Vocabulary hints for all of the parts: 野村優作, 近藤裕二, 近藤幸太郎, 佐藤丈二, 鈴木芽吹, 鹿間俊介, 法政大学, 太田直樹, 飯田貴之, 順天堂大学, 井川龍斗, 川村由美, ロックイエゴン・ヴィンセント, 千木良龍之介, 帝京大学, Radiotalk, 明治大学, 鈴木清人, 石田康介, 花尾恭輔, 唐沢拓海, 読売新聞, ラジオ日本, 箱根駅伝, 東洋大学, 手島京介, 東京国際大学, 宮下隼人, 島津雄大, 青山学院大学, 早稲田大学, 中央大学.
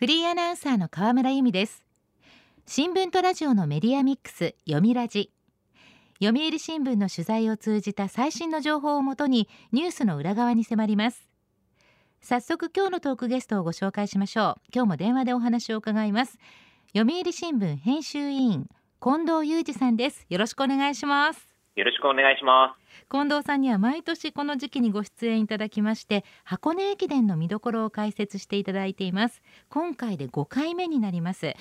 フリーアナウンサーの川村由美です。新聞とラジオのメディアミックス、読みラジ。読売新聞の取材を通じた最新の情報をもとにニュースの裏側に迫ります。早速今日のトークゲストをご紹介しましょう。今日も電話でお話を伺います。読売新聞編集委員、近藤裕二さんです。よろしくお願いします。よろしくお願いします。近藤さんには毎年この時期にご出演いただきまして、箱根駅伝の見どころを解説していただいています。今回で5回目になります。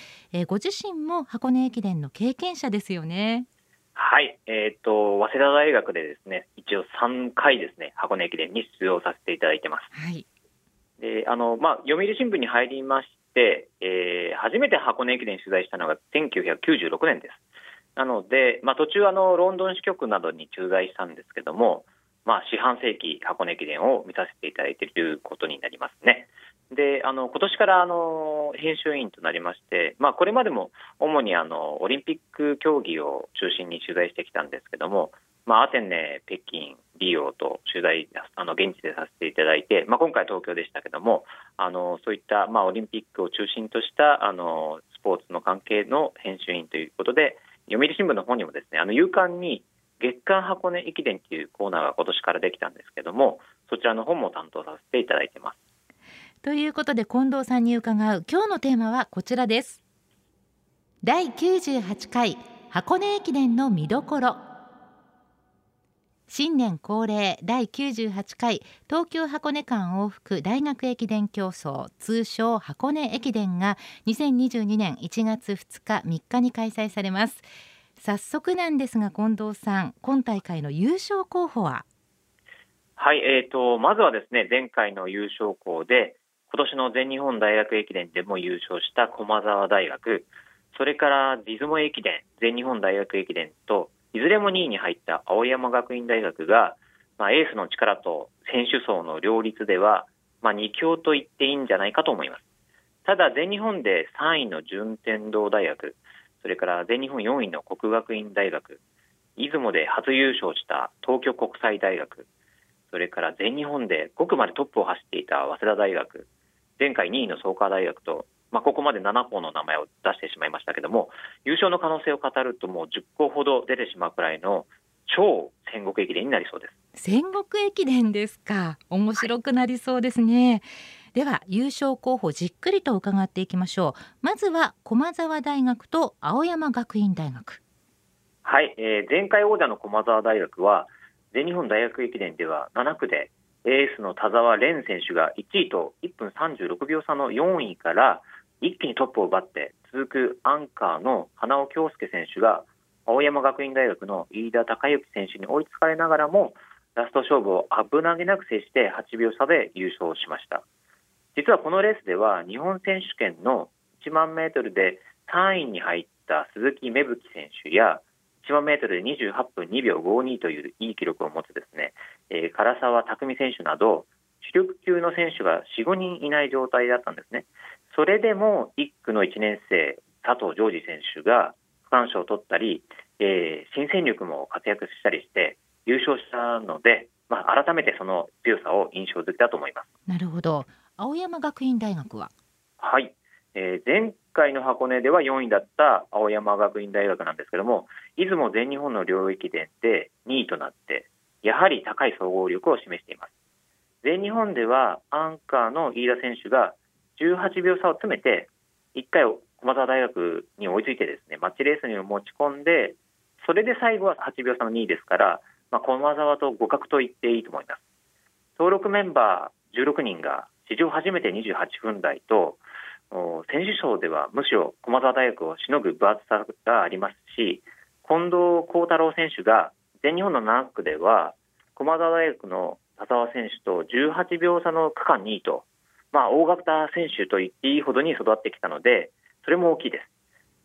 ご自身も箱根駅伝の経験者ですよね。はい、早稲田大学でですね、一応3回ですね、箱根駅伝に出場させていただいてます。はい、で読売新聞に入りまして、初めて箱根駅伝取材したのが1996年です。なので、途中ロンドン支局などに駐在したんですけども、四半世紀箱根駅伝を見させていただいているということになりますね。で、今年から編集委員となりまして、これまでも主にオリンピック競技を中心に取材してきたんですけども、アテネ、北京、リオと取材現地でさせていただいて、今回東京でしたけども、そういった、オリンピックを中心としたスポーツの関係の編集委員ということで、読売新聞の方にもですね、夕刊に月刊箱根駅伝というコーナーが今年からできたんですけども、そちらの方も担当させていただいてます。ということで近藤さんに伺う今日のテーマはこちらです。第98回箱根駅伝の見どころ。新年恒例第98回東京箱根間往復大学駅伝競争、通称箱根駅伝が2022年1月2日3日に開催されます。早速なんですが近藤さん、今大会の優勝候補は。はい、まずはですね、前回の優勝校で今年の全日本大学駅伝でも優勝した駒澤大学、それから出雲駅伝、全日本大学駅伝といずれも2位に入った青山学院大学が、エースの力と選手層の両立では、2強と言っていいんじゃないかと思います。ただ全日本で3位の順天堂大学、それから全日本4位の國學院大学、出雲で初優勝した東京国際大学、それから全日本で5区までトップを走っていた早稲田大学、前回2位の創価大学と、ここまで7校の名前を出してしまいましたけども、優勝の可能性を語るともう10校ほど出てしまうくらいの超戦国駅伝になりそうです。戦国駅伝ですか。面白くなりそうですね。はい、では優勝候補じっくりと伺っていきましょう。まずは駒澤大学と青山学院大学。はい、前回王者の駒澤大学は全日本大学駅伝では7区でエースの田澤廉選手が1位と1分36秒差の4位から一気にトップを奪って、続くアンカーの花尾恭輔選手が青山学院大学の飯田貴之選手に追いつかれながらも、ラスト勝負を危なげなく制して8秒差で優勝しました。実はこのレースでは日本選手権の1万メートルで3位に入った鈴木芽吹選手や、1万メートルで28分2秒52といういい記録を持つですね、唐沢拓海選手など主力級の選手が 4,5 人いない状態だったんですね。それでも1区の1年生佐藤丈二選手が区間賞を取ったり、新戦力も活躍したりして優勝したので、改めてその強さを印象づけたと思います。なるほど。青山学院大学は。はい、前回の箱根では4位だった青山学院大学なんですけども、出雲全日本の両駅伝で2位となって、やはり高い総合力を示しています。全日本ではアンカーの飯田選手が18秒差を詰めて1回駒澤大学に追いついてですね、マッチレースに持ち込んで、それで最後は8秒差の2位ですから、駒澤と互角と言っていいと思います。登録メンバー16人が史上初めて28分台と、選手層ではむしろ駒澤大学をしのぐ分厚さがありますし、近藤幸太郎選手が全日本の7区では駒澤大学の田澤選手と18秒差の区間2位と、大型選手と言っていいほどに育ってきたので、それも大きいです。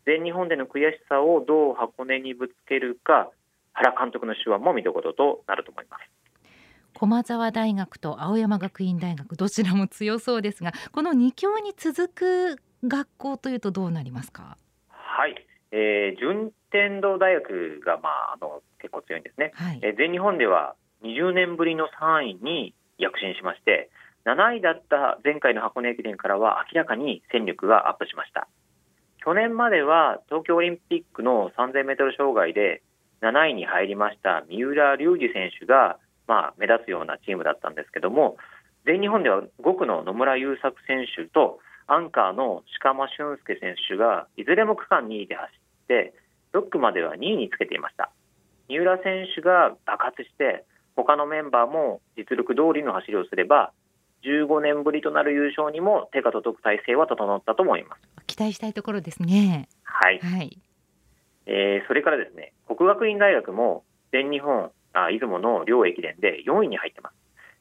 全日本での悔しさをどう箱根にぶつけるか、原監督の手腕も見どころとなると思います。駒澤大学と青山学院大学、どちらも強そうですが、この2強に続く学校というとどうなりますか。はい、順天堂大学が、結構強いんですね。はい、全日本では20年ぶりの3位に躍進しまして、7位だった前回の箱根駅伝からは明らかに戦力がアップしました。去年までは東京オリンピックの 3000m 障害で7位に入りました三浦龍司選手が目立つようなチームだったんですけども、全日本では5区の野村優作選手とアンカーの鹿間俊介選手がいずれも区間2位で走って6区までは2位につけていました。三浦選手が爆発して他のメンバーも実力通りの走りをすれば15年ぶりとなる優勝にも手が届く体制は整ったと思います。期待したいところですね。はい、はいそれからですね、國學院大學も全日本出雲の両駅伝で4位に入ってます。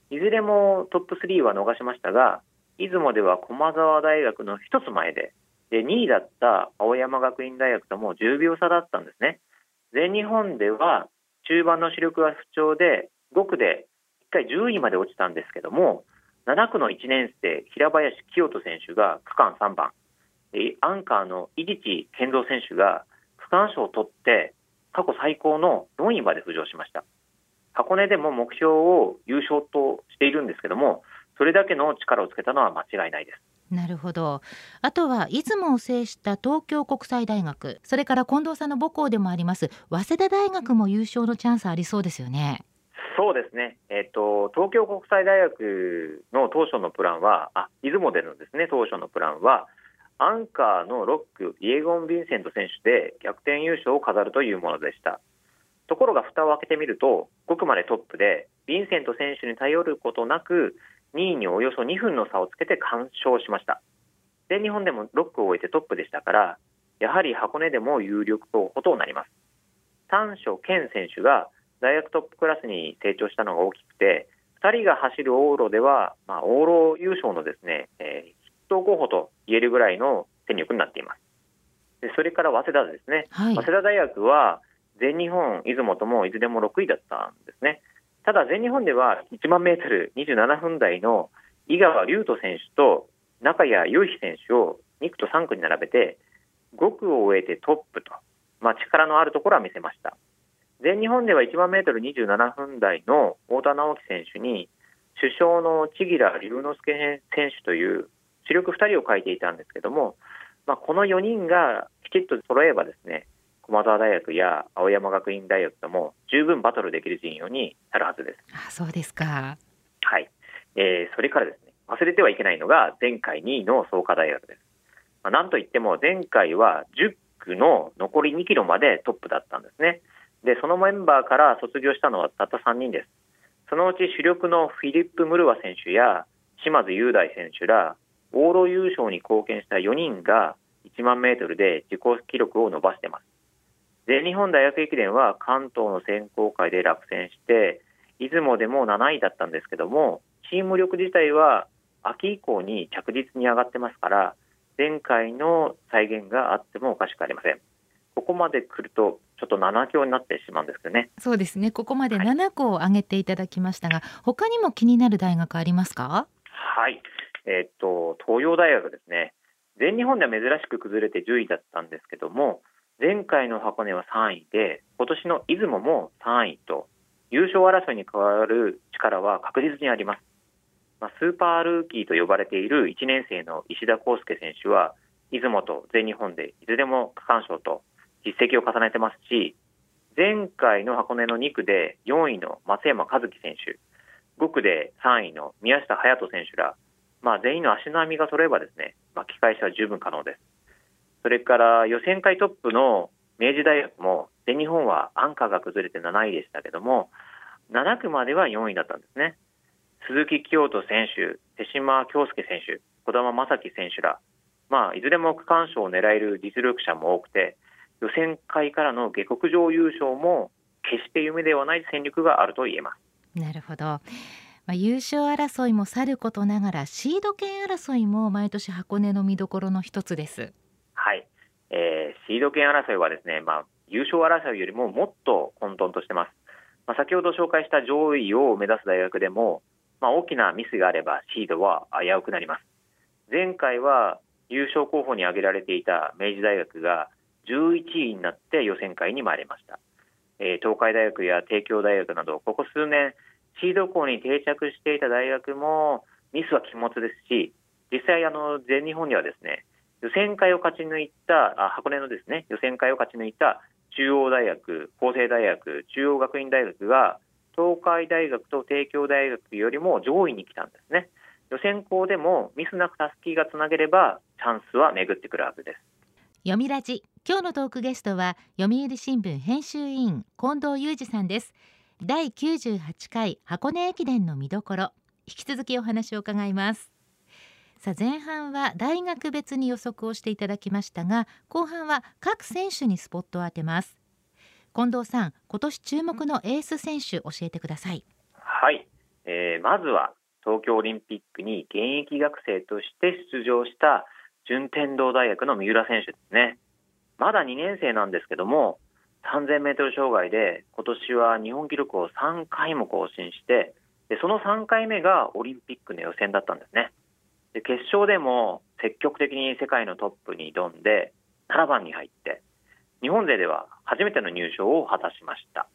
いずれもトップ3は逃しましたが、出雲では駒澤大学の一つ前 で2位だった青山学院大学とも10秒差だったんですね。全日本では中盤の主力が不調で5区で1回10位まで落ちたんですけども、7区の1年生平林清人選手が区間3番、アンカーの伊地知健三選手が区間賞を取って過去最高の4位まで浮上しました。箱根でも目標を優勝としているんですけども、それだけの力をつけたのは間違いないです。なるほど。あとは出雲を制した東京国際大学、それから近藤さんの母校でもあります早稲田大学も優勝のチャンスありそうですよね。そうですね、東京国際大学の当初のプランは出雲でのですね、当初のプランはアンカーのロックイエゴン・ヴィンセント選手で逆転優勝を飾るというものでした。ところが蓋を開けてみると5区までトップでヴィンセント選手に頼ることなく2位におよそ2分の差をつけて完勝しました。全日本でも6区を終えてトップでしたから、やはり箱根でも有力候補となります。丹所健選手が大学トップクラスに成長したのが大きくて、2人が走る往路では、往路優勝のですね、筆頭候補と言えるぐらいの戦力になっています。でそれから早稲田ですね、はい、早稲田大学は全日本出雲ともいずれも6位だったんですね。ただ全日本では 10000m27 分台の井川龍斗選手と中谷雄飛選手を2区と3区に並べて5区を終えてトップと、力のあるところは見せました。全日本では 10000m27 分台の太田直樹選手に主将の千木良龍之介選手という主力2人を欠いていたんですけども、この4人がきちっと揃えばですね、駒澤大学や青山学院大学とも十分バトルできる陣容になるはずです。そうですか。はい。それからですね、忘れてはいけないのが前回2位の創価大学です。なんといっても前回は10区の残り2キロまでトップだったんですね。でそのメンバーから卒業したのはたった3人です。そのうち主力のフィリップ・ムルワ選手や島津雄大選手ら往路優勝に貢献した4人が10000mで自己記録を伸ばしています。全日本大学駅伝は関東の選考会で落選して出雲でも7位だったんですけども、チーム力自体は秋以降に着実に上がってますから、前回の再現があってもおかしくありません。ここまで来るとちょっと7強になってしまうんですけどね。そうですね、ここまで7校を挙げていただきましたが、他にも気になる大学ありますか？はい、東洋大学ですね。全日本では珍しく崩れて10位だったんですけども、前回の箱根は3位で今年の出雲も3位と優勝争いに加わる力は確実にあります。スーパールーキーと呼ばれている1年生の石田康介選手は出雲と全日本でいずれも区間賞と実績を重ねてますし、前回の箱根の2区で4位の松山和樹選手、5区で3位の宮下隼人選手ら、全員の足並みが揃えばですね、巻き返しは十分可能です。それから予選会トップの明治大学も全日本はアンカーが崩れて7位でしたけども、7区までは4位だったんですね。鈴木清人選手、手島京介選手、児玉正樹選手ら、いずれも区間賞を狙える実力者も多くて、予選会からの下克上優勝も決して夢ではない戦力があると言えます。なるほど。優勝争いもさることながらシード権争いも毎年箱根の見どころの一つです。はい、シード権争いはですね、優勝争いよりももっと混沌としてます。先ほど紹介した上位を目指す大学でも、大きなミスがあればシードは危うくなります。前回は優勝候補に挙げられていた明治大学が11位になって予選会に回りました。東海大学や帝京大学などここ数年シード校に定着していた大学もミスは禁物ですし、実際全日本にはですね、予選会を勝ち抜いた箱根のですね、予選会を勝ち抜いた中央大学、法政大学、中央学院大学が東海大学と帝京大学よりも上位に来たんですね。予選校でもミスなくたすきがつなげればチャンスは巡ってくるはずです。よみラジ、今日のトークゲストは読売新聞編集委員近藤祐二さんです。第98回箱根駅伝の見どころ、引き続きお話を伺います。さあ、前半は大学別に予測をしていただきましたが、後半は各選手にスポットを当てます。近藤さん、今年注目のエース選手教えてください。はい、まずは東京オリンピックに現役学生として出場した順天堂大学の三浦選手ですね。まだ2年生なんですけども、3000メートル障害で今年は日本記録を3回も更新して、でその3回目がオリンピックの予選だったんですね。で決勝でも積極的に世界のトップに挑んで7番に入って日本勢では初めての入賞を果たしました。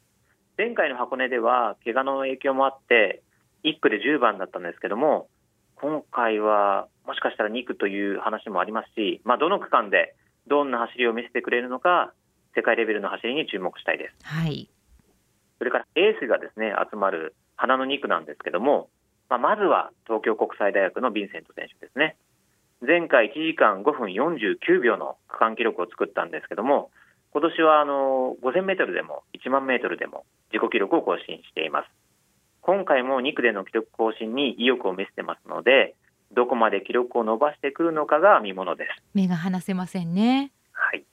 前回の箱根では怪我の影響もあって1区で10番だったんですけども、今回はもしかしたら2区という話もありますし、どの区間でどんな走りを見せてくれるのか、世界レベルの走りに注目したいです。はい、それからエースがですね集まる花の2区なんですけども、まずは東京国際大学のヴィンセント選手ですね。前回1時間5分49秒の区間記録を作ったんですけども、今年は5000メートルでも1万メートルでも自己記録を更新しています。今回も2区での記録更新に意欲を見せてますので、どこまで記録を伸ばしてくるのかが見ものです。目が離せませんね。はい。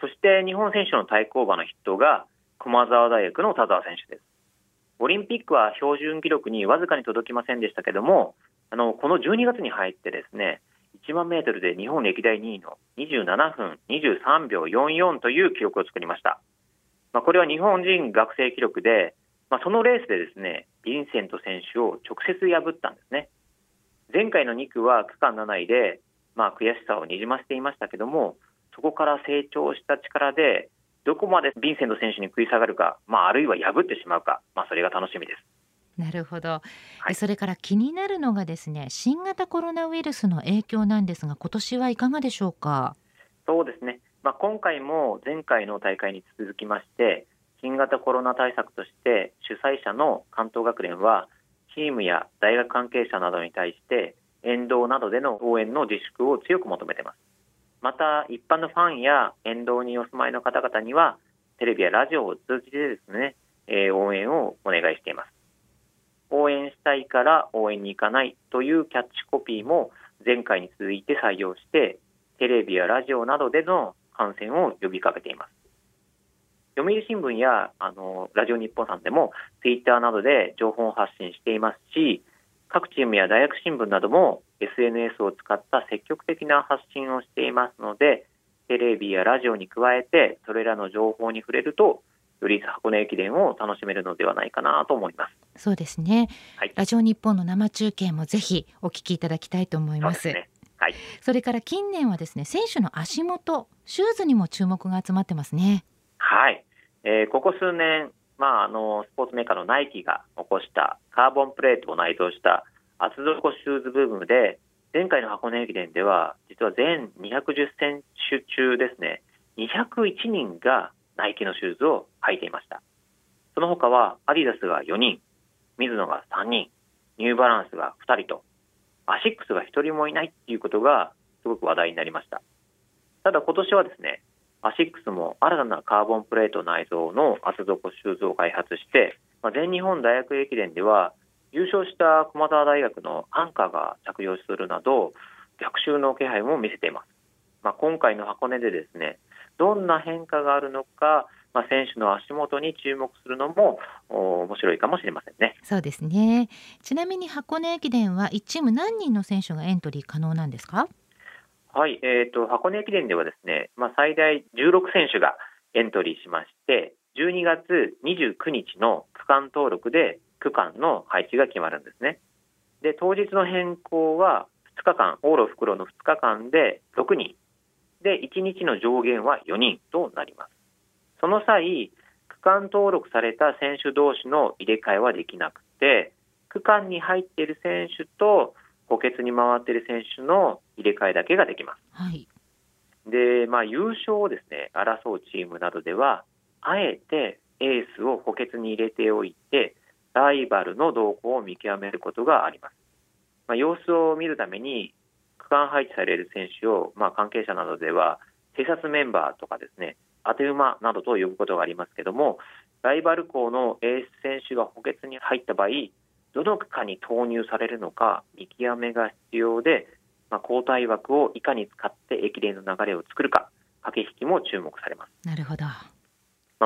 そして日本選手の対抗馬の筆頭が駒澤大学の田澤選手です。オリンピックは標準記録にわずかに届きませんでしたけども、この12月に入ってですね、1万メートルで日本歴代2位の27分23秒44という記録を作りました。これは日本人学生記録で、そのレースでですね、ヴィンセント選手を直接破ったんですね。前回の2区は区間7位で、悔しさをにじませていましたけども、そこから成長した力でどこまでヴィンセント選手に食い下がるか、あるいは破ってしまうか、それが楽しみです。なるほど、はい、それから気になるのがですね、新型コロナウイルスの影響なんですが、今年はいかがでしょうか。そうですね、今回も前回の大会に続きまして、新型コロナ対策として主催者の関東学連はチームや大学関係者などに対して沿道などでの応援の自粛を強く求めています。また一般のファンや沿道にお住まいの方々にはテレビやラジオを通じてですね、応援をお願いしています。応援したいから応援に行かないというキャッチコピーも前回に続いて採用して、テレビやラジオなどでの観戦を呼びかけています。読売新聞やラジオ日本さんでもツイッターなどで情報を発信していますし、各チームや大学新聞なども SNS を使った積極的な発信をしていますので、テレビやラジオに加えてそれらの情報に触れると、より箱根駅伝を楽しめるのではないかなと思います。そうですね、はい、ラジオ日本の生中継もぜひお聞きいただきたいと思います。 そうですね、はい、それから近年はですね、選手の足元、シューズにも注目が集まってますね。はい、ここ数年スポーツメーカーのナイキが起こしたカーボンプレートを内蔵した厚底シューズブームで、前回の箱根駅伝では実は全210選手中ですね、201人がナイキのシューズを履いていました。その他はアディダスが4人、ミズノが3人、ニューバランスが2人と、アシックスが1人もいないということがすごく話題になりました。ただ今年はですね、アシックスも新たなカーボンプレート内蔵の厚底シューズを開発して、全日本大学駅伝では優勝した駒澤大学のアンカーが着用するなど、逆襲の気配も見せています。今回の箱根でですね、どんな変化があるのか、選手の足元に注目するのも面白いかもしれませんね。そうですね。ちなみに箱根駅伝は1チーム何人の選手がエントリー可能なんですか？はい、箱根駅伝ではですね、最大16選手がエントリーしまして、12月29日の区間登録で区間の配置が決まるんですね。で当日の変更は2日間、往路復路の2日間で6人で、1日の上限は4人となります。その際、区間登録された選手同士の入れ替えはできなくて、区間に入っている選手と補欠に回っている選手の入れ替えだけができます、はい。で優勝をですね、争うチームなどではあえてエースを補欠に入れておいてライバルの動向を見極めることがあります。様子を見るために区間配置される選手を、関係者などでは偵察メンバーとかですね、当て馬などと呼ぶことがありますけども、ライバル校のエース選手が補欠に入った場合、どの区間に投入されるのか見極めが必要で、交代枠をいかに使って駅伝の流れを作るか、駆け引きも注目されます。なるほど。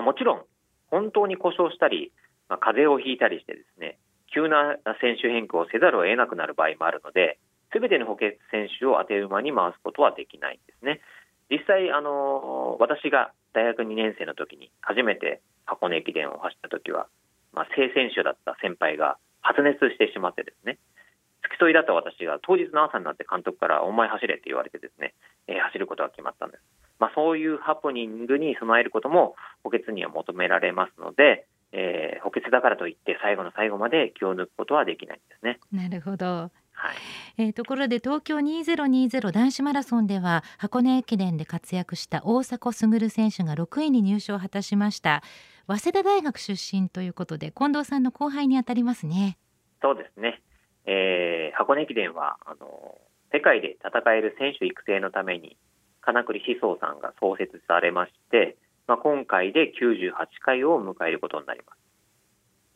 もちろん本当に故障したり、風邪をひいたりしてですね、急な選手変更をせざるを得なくなる場合もあるので、すべての補欠選手を当て馬に回すことはできないんですね。実際私が大学2年生の時に初めて箱根駅伝を走った時は、正選手だった先輩が発熱してしまってですね、付き添いだった私が当日の朝になって監督からお前走れって言われてですね、走ることが決まったんです。そういうハプニングに備えることも補欠には求められますので、補欠だからといって最後の最後まで気を抜くことはできないんですね。なるほど。はい。ところで東京2020男子マラソンでは箱根駅伝で活躍した大迫傑選手が6位に入賞を果たしました。早稲田大学出身ということで近藤さんの後輩にあたりますね。そうですね、箱根駅伝は世界で戦える選手育成のために金栗四三さんが創設されまして、今回で98回を迎えることになります。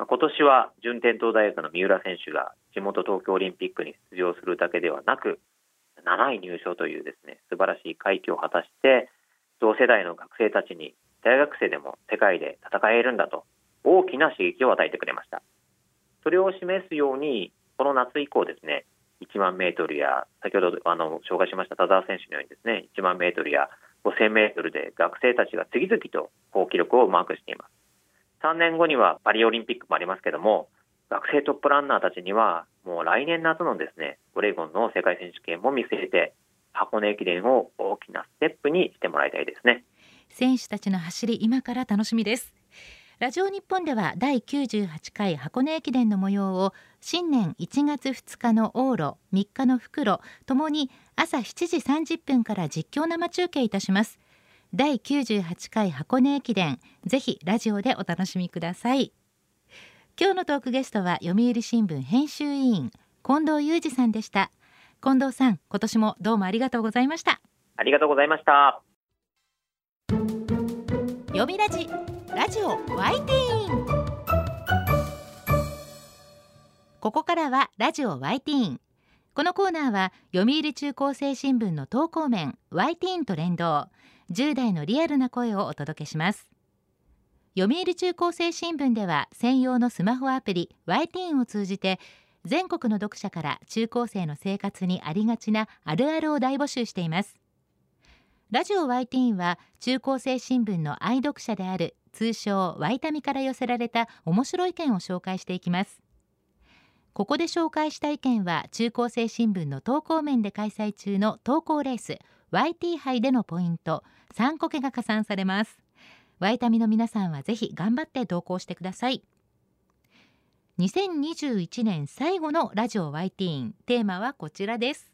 今年は順天堂大学の三浦選手が地元東京オリンピックに出場するだけではなく7位入賞というですね、素晴らしい快挙を果たして、同世代の学生たちに大学生でも世界で戦えるんだと大きな刺激を与えてくれました。それを示すようにこの夏以降ですね、1万メートルや先ほど紹介しました田澤選手のようにですね、1万メートルや5000メートルで学生たちが次々と好記録をマークしています。3年後にはパリオリンピックもありますけども、学生トップランナーたちにはもう来年夏のですね、オレゴンの世界選手権も見据えて箱根駅伝を大きなステップにしてもらいたいですね。選手たちの走り、今から楽しみです。ラジオ日本では第98回箱根駅伝の模様を新年1月2日の往路、3日の復路ともに朝7時30分から実況生中継いたします。第98回箱根駅伝、ぜひラジオでお楽しみください。今日のトークゲストは読売新聞編集委員近藤裕二さんでした。近藤さん、今年もどうもありがとうございました。ありがとうございました。読みラジ、ラジオワイティーン。ここからはラジオワイティーン。このコーナーは読売中高生新聞の投稿面ワイティーンと連動、10代のリアルな声をお届けします。読売中高生新聞では専用のスマホアプリワイティーンを通じて全国の読者から中高生の生活にありがちなあるあるを大募集しています。ラジオワイティーンは中高生新聞の愛読者である通称ワイタミから寄せられた面白い意見を紹介していきます。ここで紹介した意見は中高生新聞の投稿面で開催中の投稿レース YT 杯でのポイント3個けが加算されます。ワイタミの皆さんはぜひ頑張って投稿してください。2021年最後のラジオ YT、 テーマはこちらです。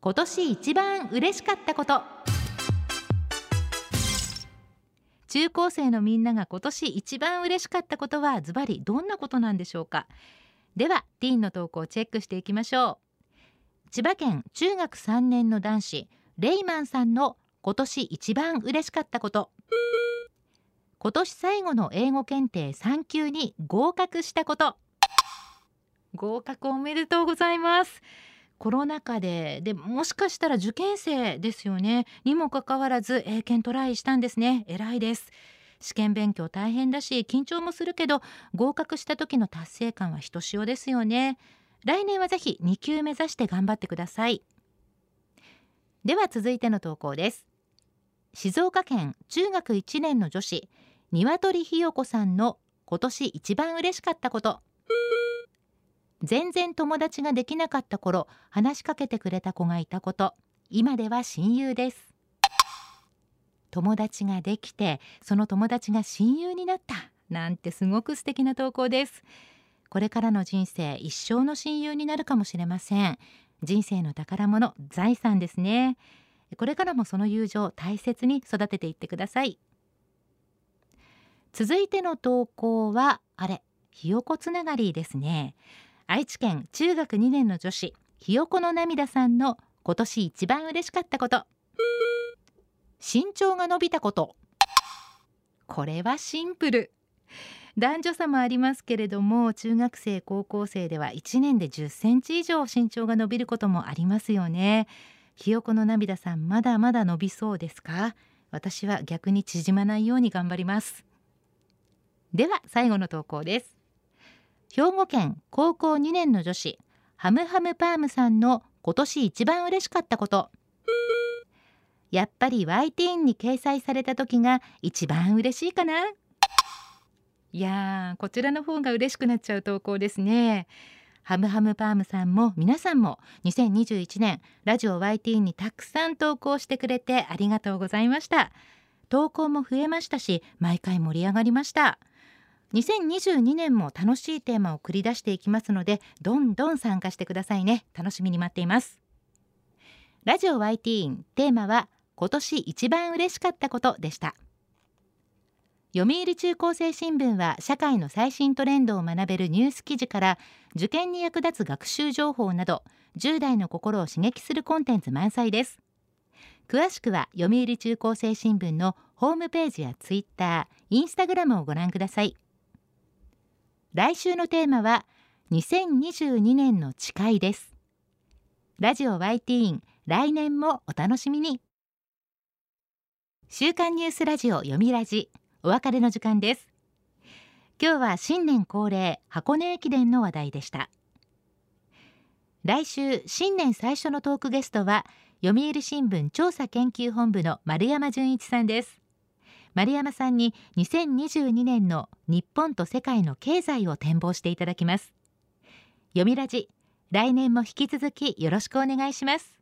今年一番嬉しかったこと。中高生のみんなが今年一番嬉しかったことはズバリどんなことなんでしょうか。ではティーンの投稿をチェックしていきましょう。千葉県中学3年の男子レイマンさんの今年一番嬉しかったこと。今年最後の英語検定3級に合格したこと。合格おめでとうございます。コロナ禍でもしかしたら受験生ですよね、にもかかわらず英検トライしたんですね。偉いです。試験勉強大変だし緊張もするけど合格した時の達成感はひとしおですよね。来年はぜひ2級目指して頑張ってください。では続いての投稿です。静岡県中学1年の女子鶏ひよこさんの今年一番嬉しかったこと。全然友達ができなかった頃話しかけてくれた子がいたこと。今では親友です。友達ができてその友達が親友になったなんてすごく素敵な投稿です。これからの人生、一生の親友になるかもしれません。人生の宝物、財産ですね。これからもその友情を大切に育てていってください。続いての投稿はひよこつながりですね。愛知県中学2年の女子、ひよこの涙さんの今年一番嬉しかったこと。身長が伸びたこと。これはシンプル。男女差もありますけれども、中学生高校生では1年で10センチ以上身長が伸びることもありますよね。ひよこの涙さん、まだまだ伸びそうですか？私は逆に縮まないように頑張ります。では最後の投稿です。兵庫県高校2年の女子、ハムハムパームさんの今年一番嬉しかったこと。やっぱり YT に掲載された時が一番嬉しいかな。いやー、こちらの方が嬉しくなっちゃう投稿ですね。ハムハムパームさんも皆さんも2021年ラジオ YT にたくさん投稿してくれてありがとうございました。投稿も増えましたし、毎回盛り上がりました。2022年も楽しいテーマを繰り出していきますので、どんどん参加してくださいね。楽しみに待っています。ラジオ YT テーマは今年一番嬉しかったことでした。読売中高生新聞は社会の最新トレンドを学べるニュース記事から、受験に役立つ学習情報など、10代の心を刺激するコンテンツ満載です。詳しくは読売中高生新聞のホームページやツイッター、インスタグラムをご覧ください。来週のテーマは2022年の誓いです。ラジオ YT、 来年もお楽しみに。週刊ニュースラジオ読みラジ、お別れの時間です。今日は新年恒例箱根駅伝の話題でした。来週新年最初のトークゲストは読売新聞調査研究本部の丸山純一さんです。丸山さんに2022年の日本と世界の経済を展望していただきます。読みラジ、来年も引き続きよろしくお願いします。